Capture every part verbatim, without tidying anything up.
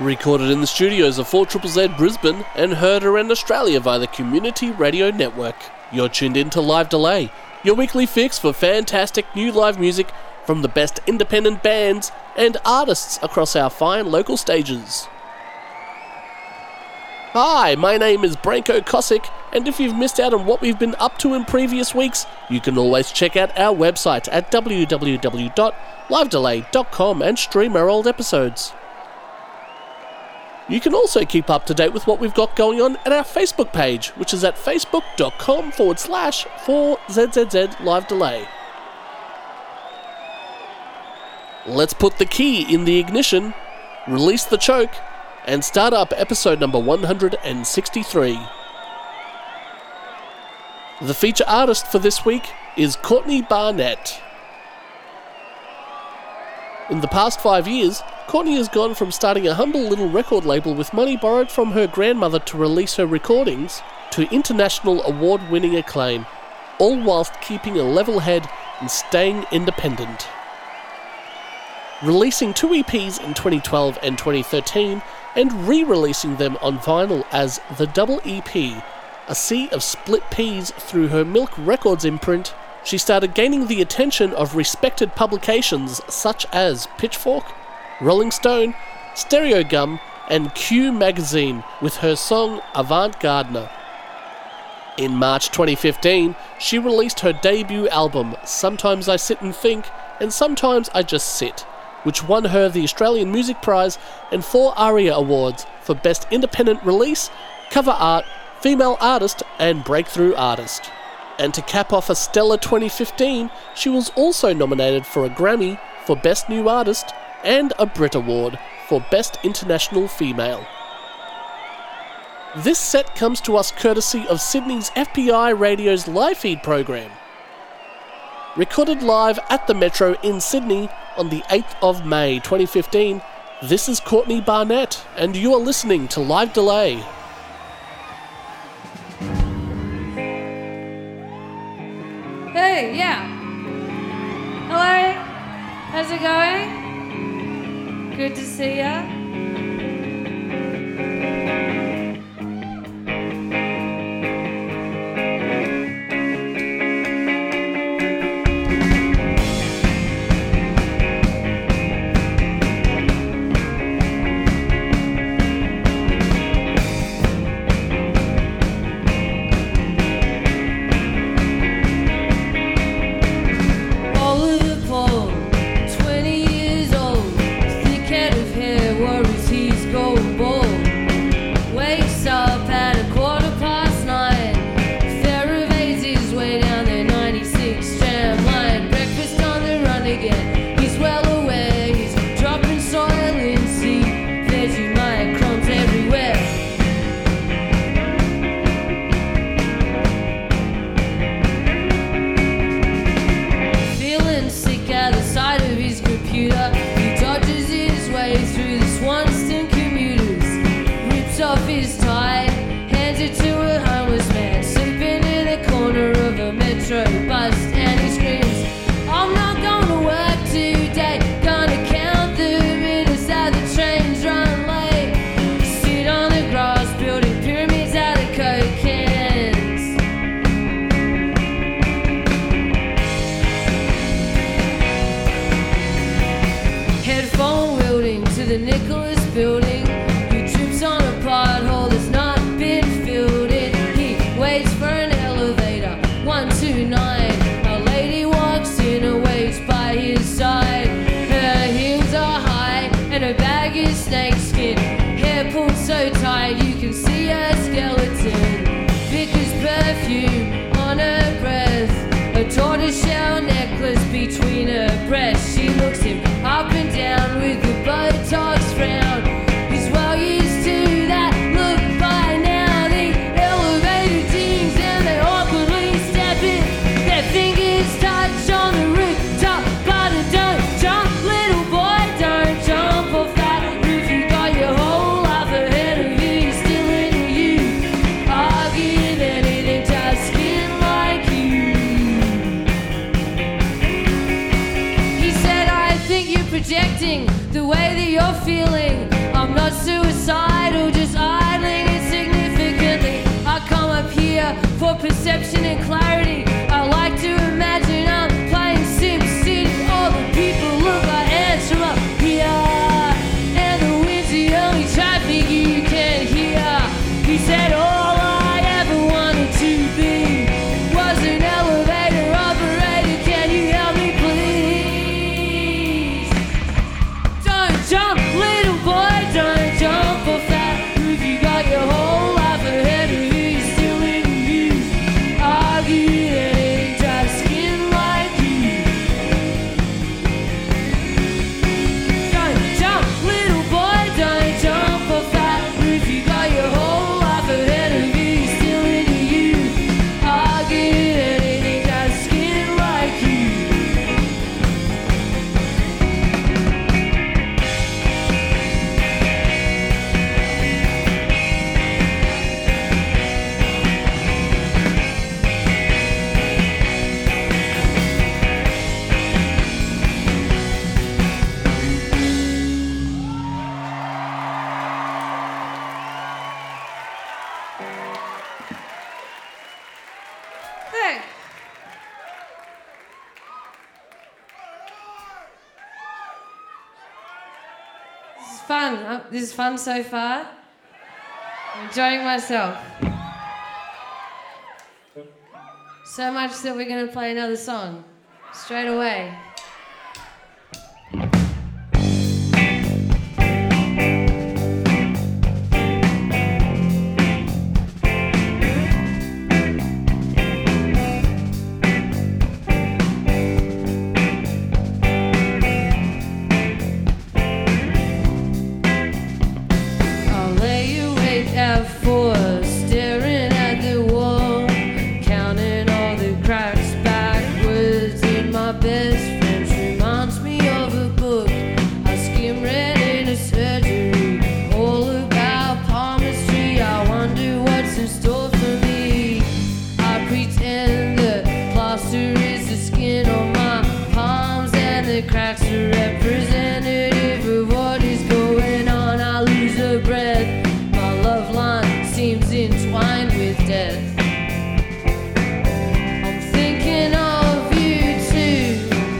Recorded in the studios of four Z Z Z Brisbane and heard around Australia via the Community Radio Network. You're tuned in to Live Delay, your weekly fix for fantastic new live music from the best independent bands and artists across our fine local stages. Hi, my name is Branko Kosic, and if you've missed out on what we've been up to in previous weeks, you can always check out our website at w w w dot live delay dot com and stream our old episodes. You can also keep up to date with what we've got going on at our Facebook page, which is at facebook.com forward slash 4ZZZ Live Delay. Let's put the key in the ignition, release the choke, and start up episode number one hundred sixty-three. The feature artist for this week is Courtney Barnett. In the past five years, Courtney has gone from starting a humble little record label with money borrowed from her grandmother to release her recordings to international award-winning acclaim, all whilst keeping a level head and staying independent. Releasing two E Ps in twenty twelve and twenty thirteen and re-releasing them on vinyl as the double E P, a sea of split Ps through her Milk Records imprint, she started gaining the attention of respected publications such as Pitchfork, Rolling Stone, Stereo Gum, and Q magazine with her song Avant Gardner. In March twenty fifteen, she released her debut album, Sometimes I Sit and Think, and Sometimes I Just Sit, which won her the Australian Music Prize and four ARIA Awards for Best Independent Release, Cover Art, Female Artist, and Breakthrough Artist. And to cap off a stellar twenty fifteen, she was also nominated for a Grammy for Best New Artist and a Brit Award for Best International Female. This set comes to us courtesy of Sydney's F B I Radio's live feed program. Recorded live at the Metro in Sydney on the eighth of May twenty fifteen, this is Courtney Barnett, and you are listening to Live Delay. Hey, yeah. Hello. How's it going? Good to see ya. Projecting the way that you're feeling. I'm not suicidal, just idling insignificantly. I come up here for perception and clarity. I like to imagine I'm playing SimCity. All the people look like ants from up here, and the wind's the only traffic you can hear. He said, oh, this is fun so far. I'm enjoying myself. So much that we're going to play another song straight away. Death. I'm thinking of you too.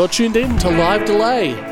You're tuned in to Live Delay.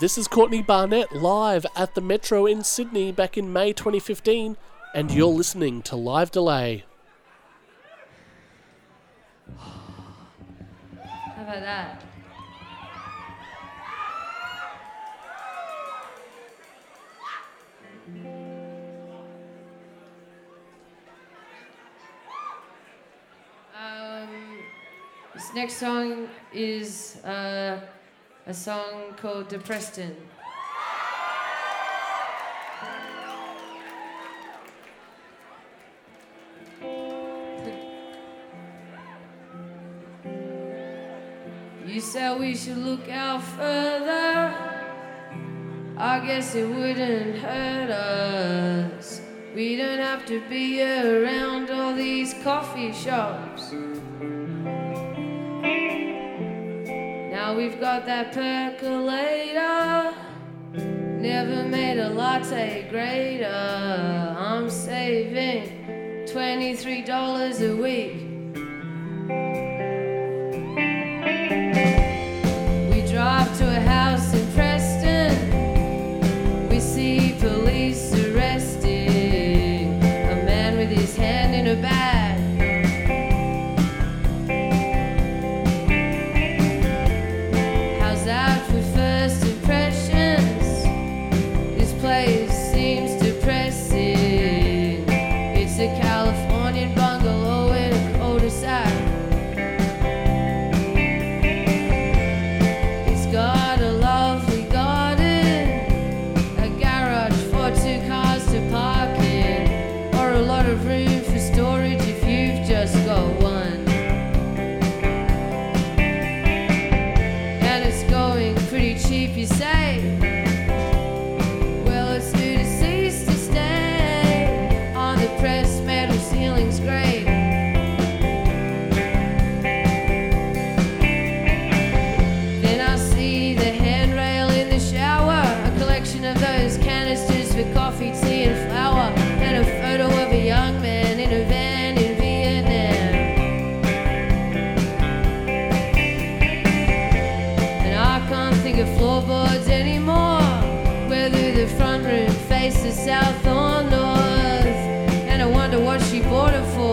This is Courtney Barnett live at the Metro in Sydney back in May twenty fifteen, and you're listening to Live Delay. How about that? Um, this next song is... Uh, a song called Depreston. You said we should look out further. I guess it wouldn't hurt us. We don't have to be around all these coffee shops. We've got that percolator. Never made a latte greater. I'm saving twenty-three dollars a week. We drive to a house in Preston. coffee, tea and flour, and a photo of a young man in a van in Vietnam. And I can't think of floorboards anymore, whether the front room faces south or north, and I wonder what she bought it for.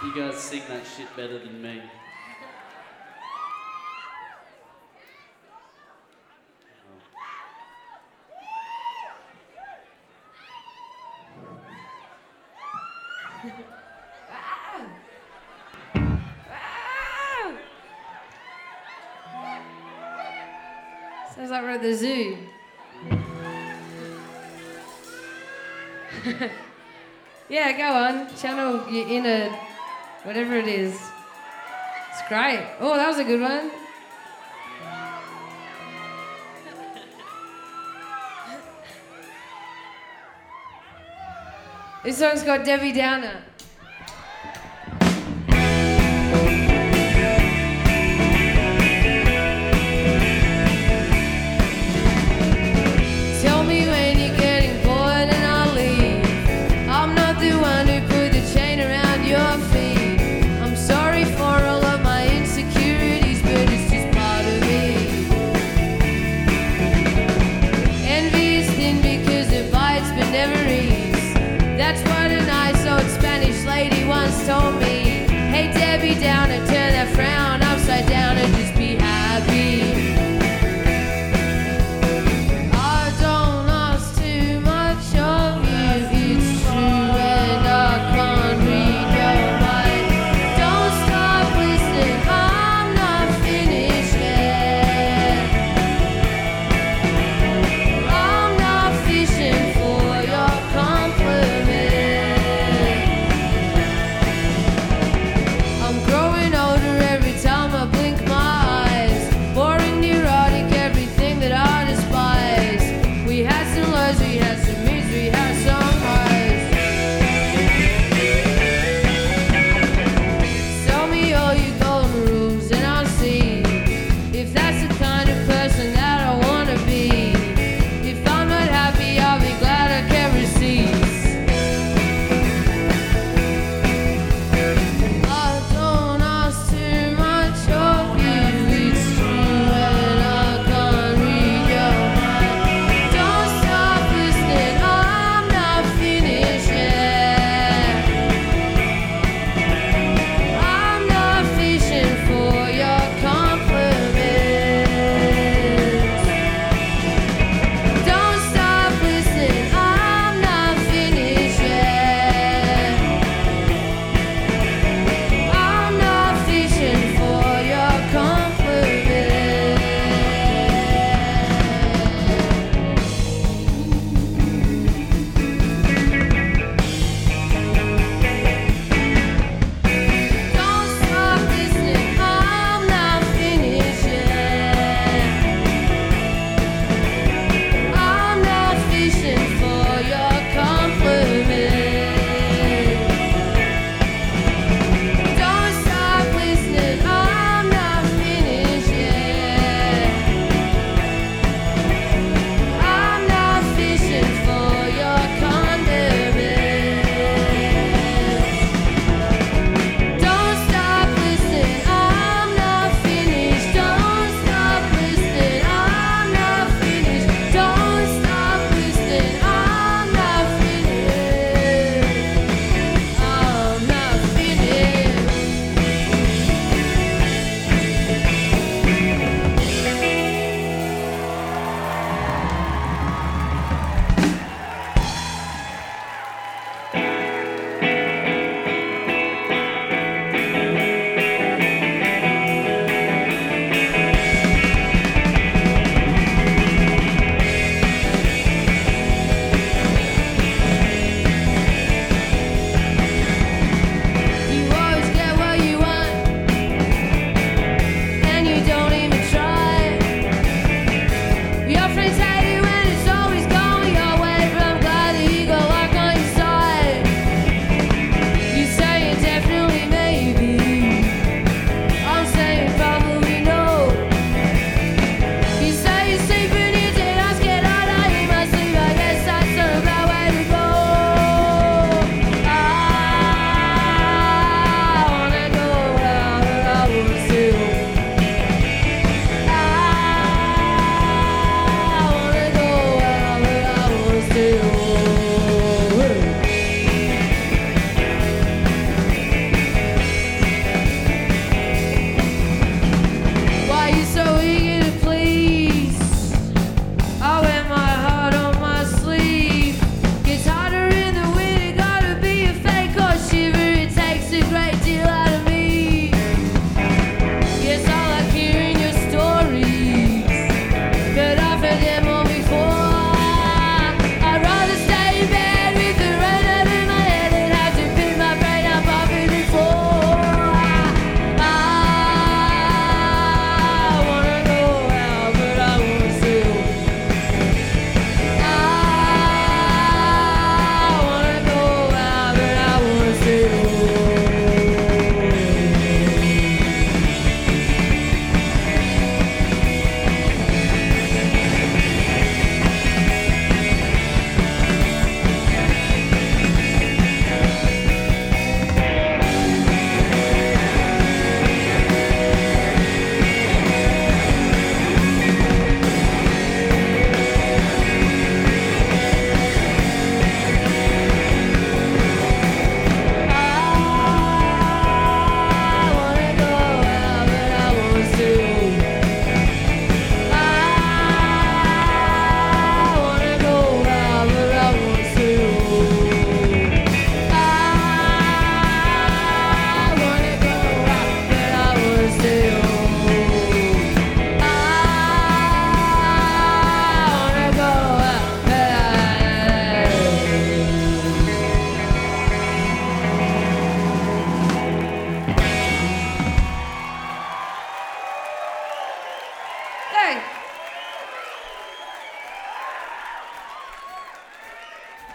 You guys sing that shit better than me. Sounds like we're at the zoo. Yeah, go on. Channel your inner... whatever it is. It's great. Oh, that was a good one. This song's got Debbie Downer. Never ease. That's what an I saw in Spanish.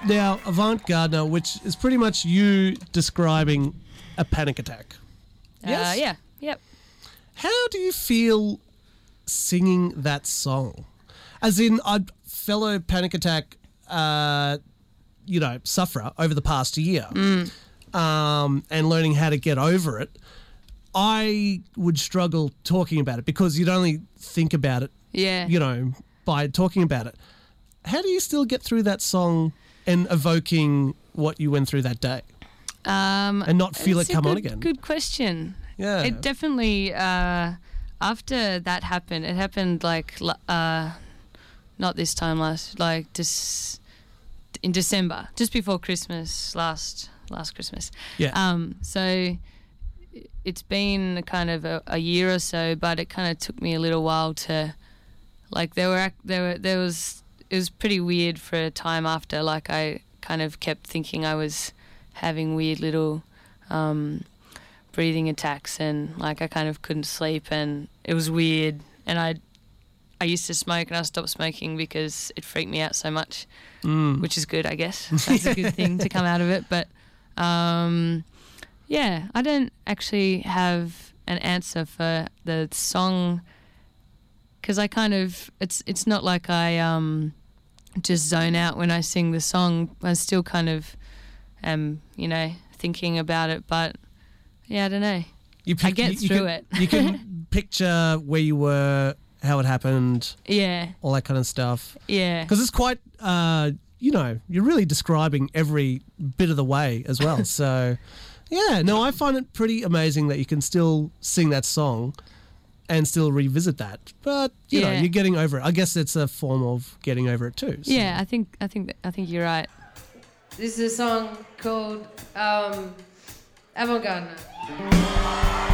Now, Avant Gardner, which is pretty much you describing a panic attack. Uh, yes? Yeah. Yep. How do you feel singing that song? As in, a fellow panic attack, uh, you know, sufferer over the past year mm. um, and learning how to get over it, I would struggle talking about it because you'd only think about it, yeah. you know, by talking about it. How do you still get through that song and evoking what you went through that day um, and not feel it come good, on again? Good question. Yeah. It definitely, uh, after that happened, it happened like, uh, not this time last, like just in December, just before Christmas, last last Christmas. Yeah. Um, so it's been kind of a, a year or so, but it kind of took me a little while to, like there were, there were, there was, it was pretty weird for a time after. Like I kind of kept thinking I was having weird little um, breathing attacks, and like I kind of couldn't sleep, and it was weird. And I, I used to smoke, and I stopped smoking because it freaked me out so much, mm. which is good, I guess. That's a good thing to come out of it. But um, yeah, I don't actually have an answer for the song because I kind of it's it's not like I um. just zone out when I sing the song. I still kind of am, you know, thinking about it, but yeah, I don't know. You pic- I get you, through you can, it. You can picture where you were, how it happened, yeah, all that kind of stuff. Yeah. Because it's quite, uh, you know, you're really describing every bit of the way as well. So, yeah, no, I find it pretty amazing that you can still sing that song and still revisit that, but you yeah. know you're getting over it. I guess it's a form of getting over it too. So. Yeah, I think I think I think you're right. This is a song called um, "Avant Gardner."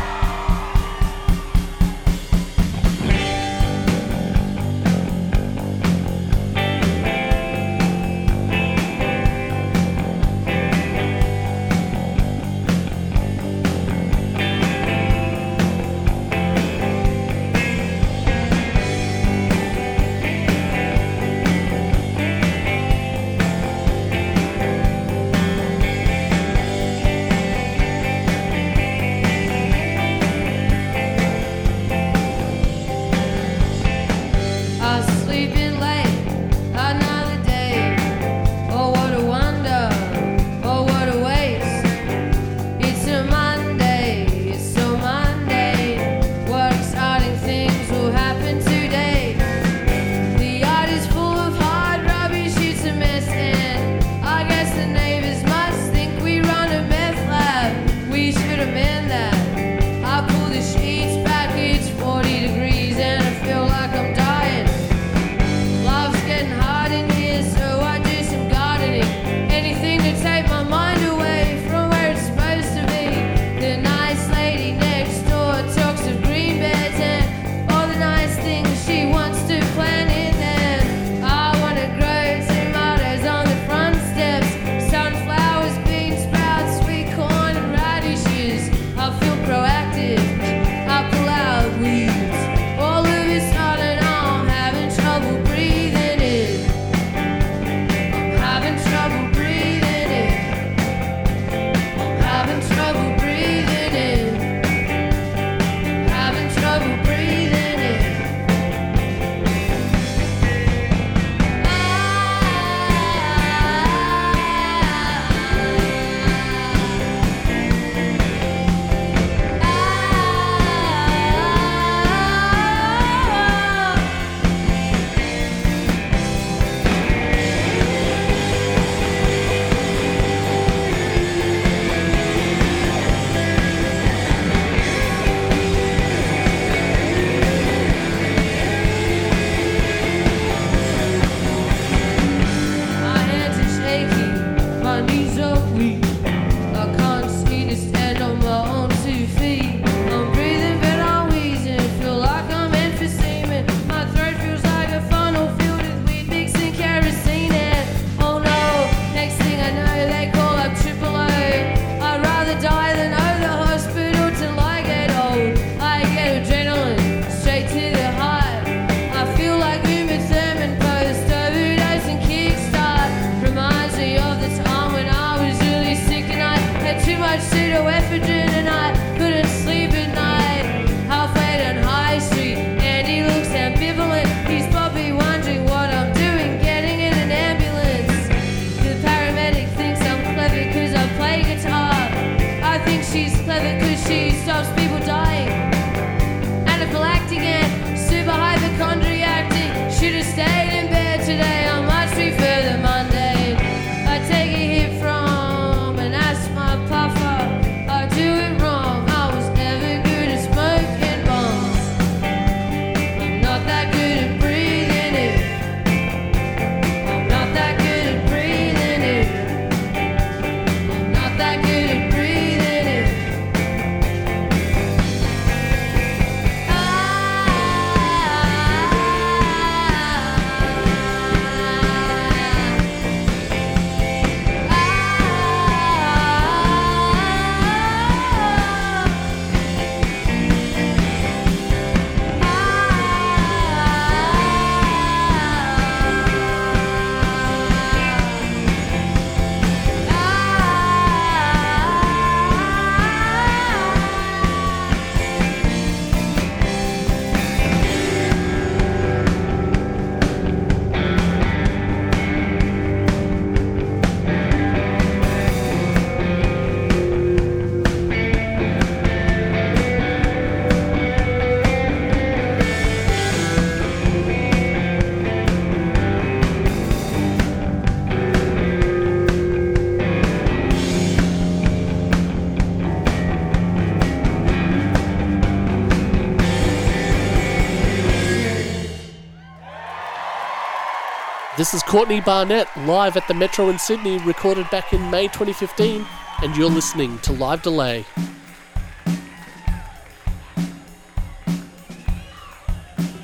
This is Courtney Barnett live at the Metro in Sydney, recorded back in May twenty fifteen, and you're listening to Live Delay.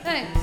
Thank you.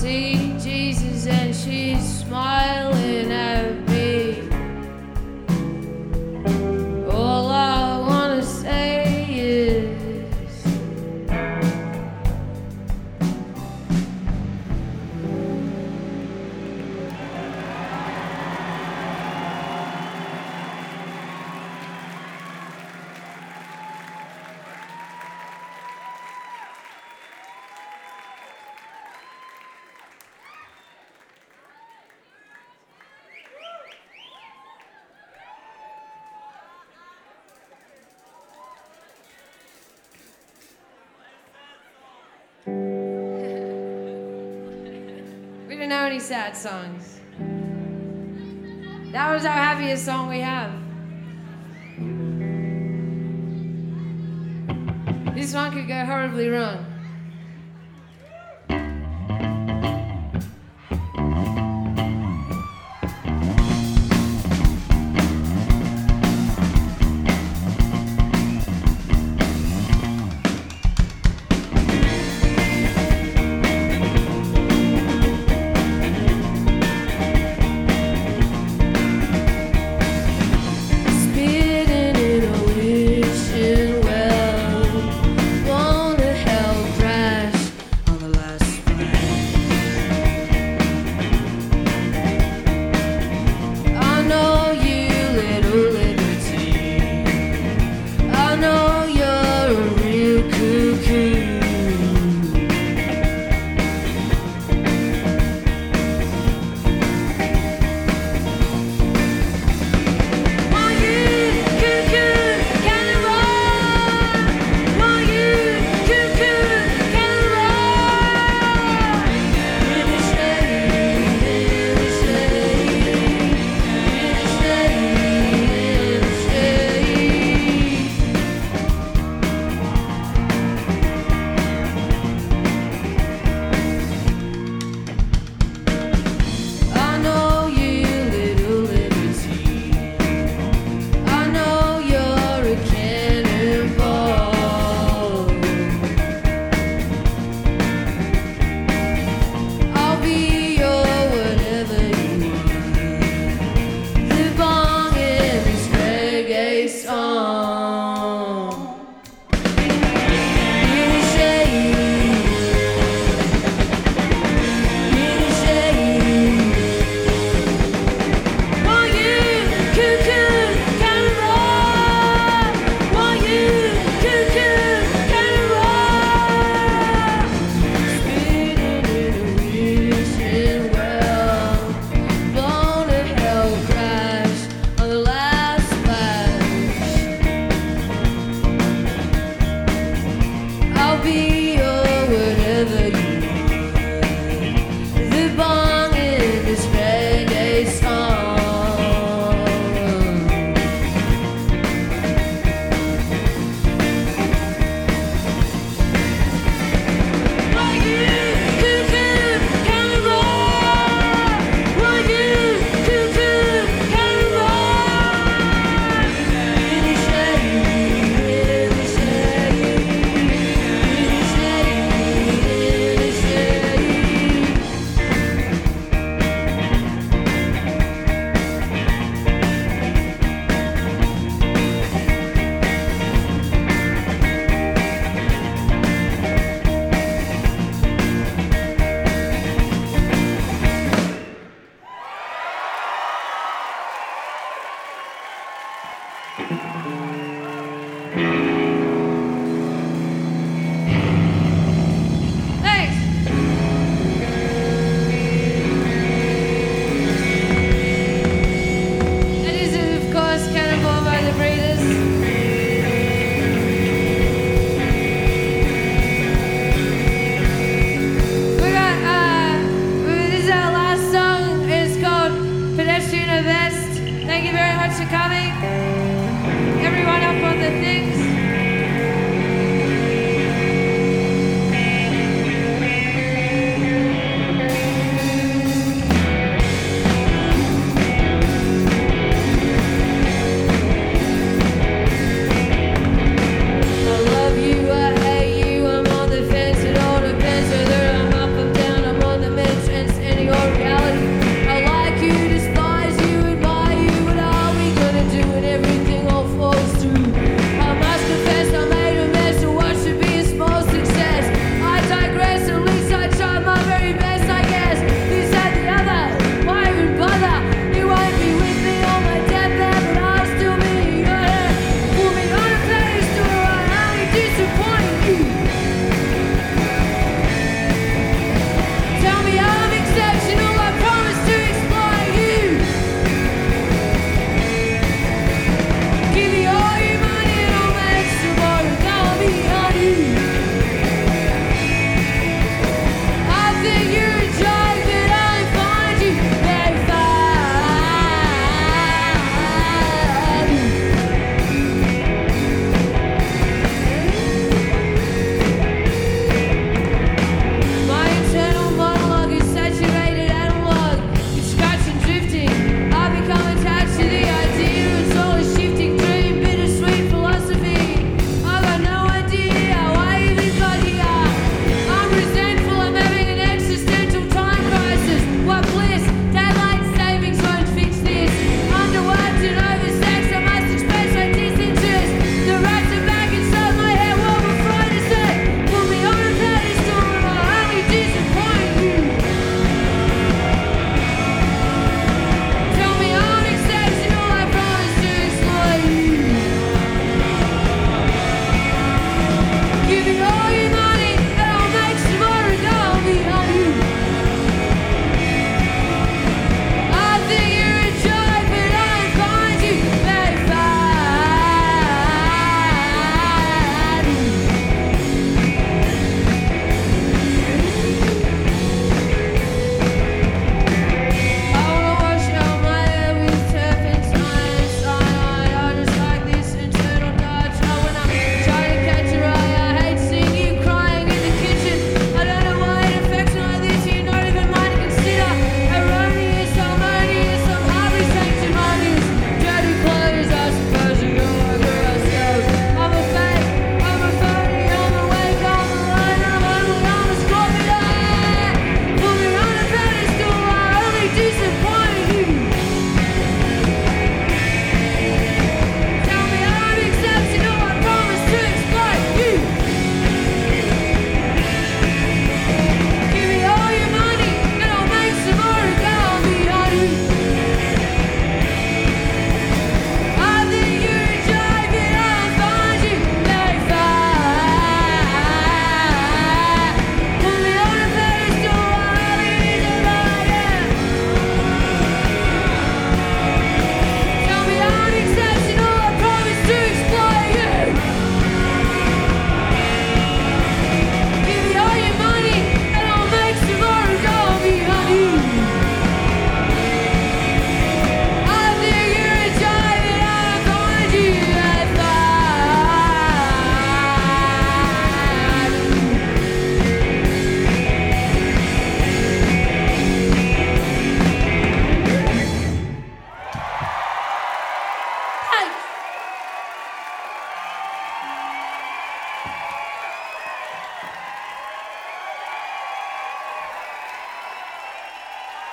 see Jesus and she's smiling at me. All I wanna say is sad songs. That was our happiest song we have. This one could go horribly wrong. Help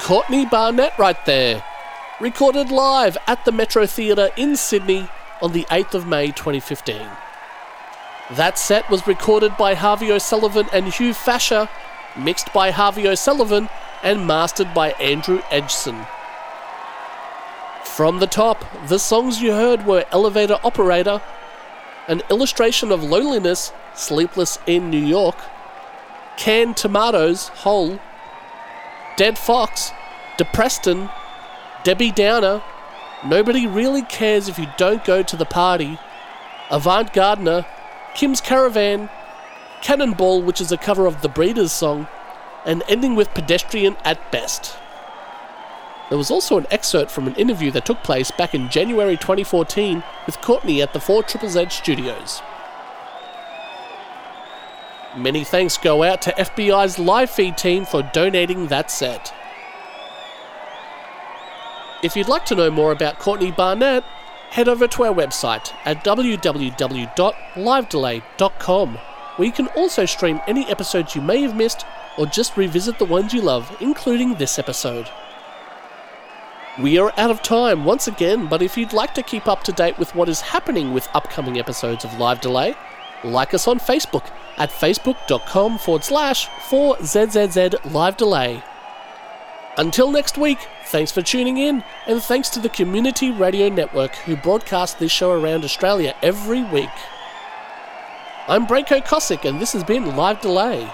Courtney Barnett right there. Recorded live at the Metro Theatre in Sydney on the eighth of May twenty fifteen. That set was recorded by Harvey O'Sullivan and Hugh Fasher, mixed by Harvey O'Sullivan and mastered by Andrew Edgson. From the top, the songs you heard were Elevator Operator, An Illustration of Loneliness, Sleepless in New York, Canned Tomatoes, Whole, Dead Fox, Depreston, Debbie Downer, Nobody Really Cares If You Don't Go to the Party, Avant Gardner, Kim's Caravan, Cannonball, which is a cover of The Breeders' song, and ending with Pedestrian at Best. There was also an excerpt from an interview that took place back in January twenty fourteen with Courtney at the four Z Z Z studios. Many thanks go out to F B I's live feed team for donating that set. If you'd like to know more about Courtney Barnett, head over to our website at w w w dot live delay dot com, where you can also stream any episodes you may have missed or just revisit the ones you love, including this episode. We are out of time once again, but if you'd like to keep up to date with what is happening with upcoming episodes of Live Delay, like us on Facebook at facebook.com forward slash 4ZZZ Live Delay. Until next week, thanks for tuning in, and thanks to the Community Radio Network who broadcast this show around Australia every week. I'm Branko Kosic, and this has been Live Delay.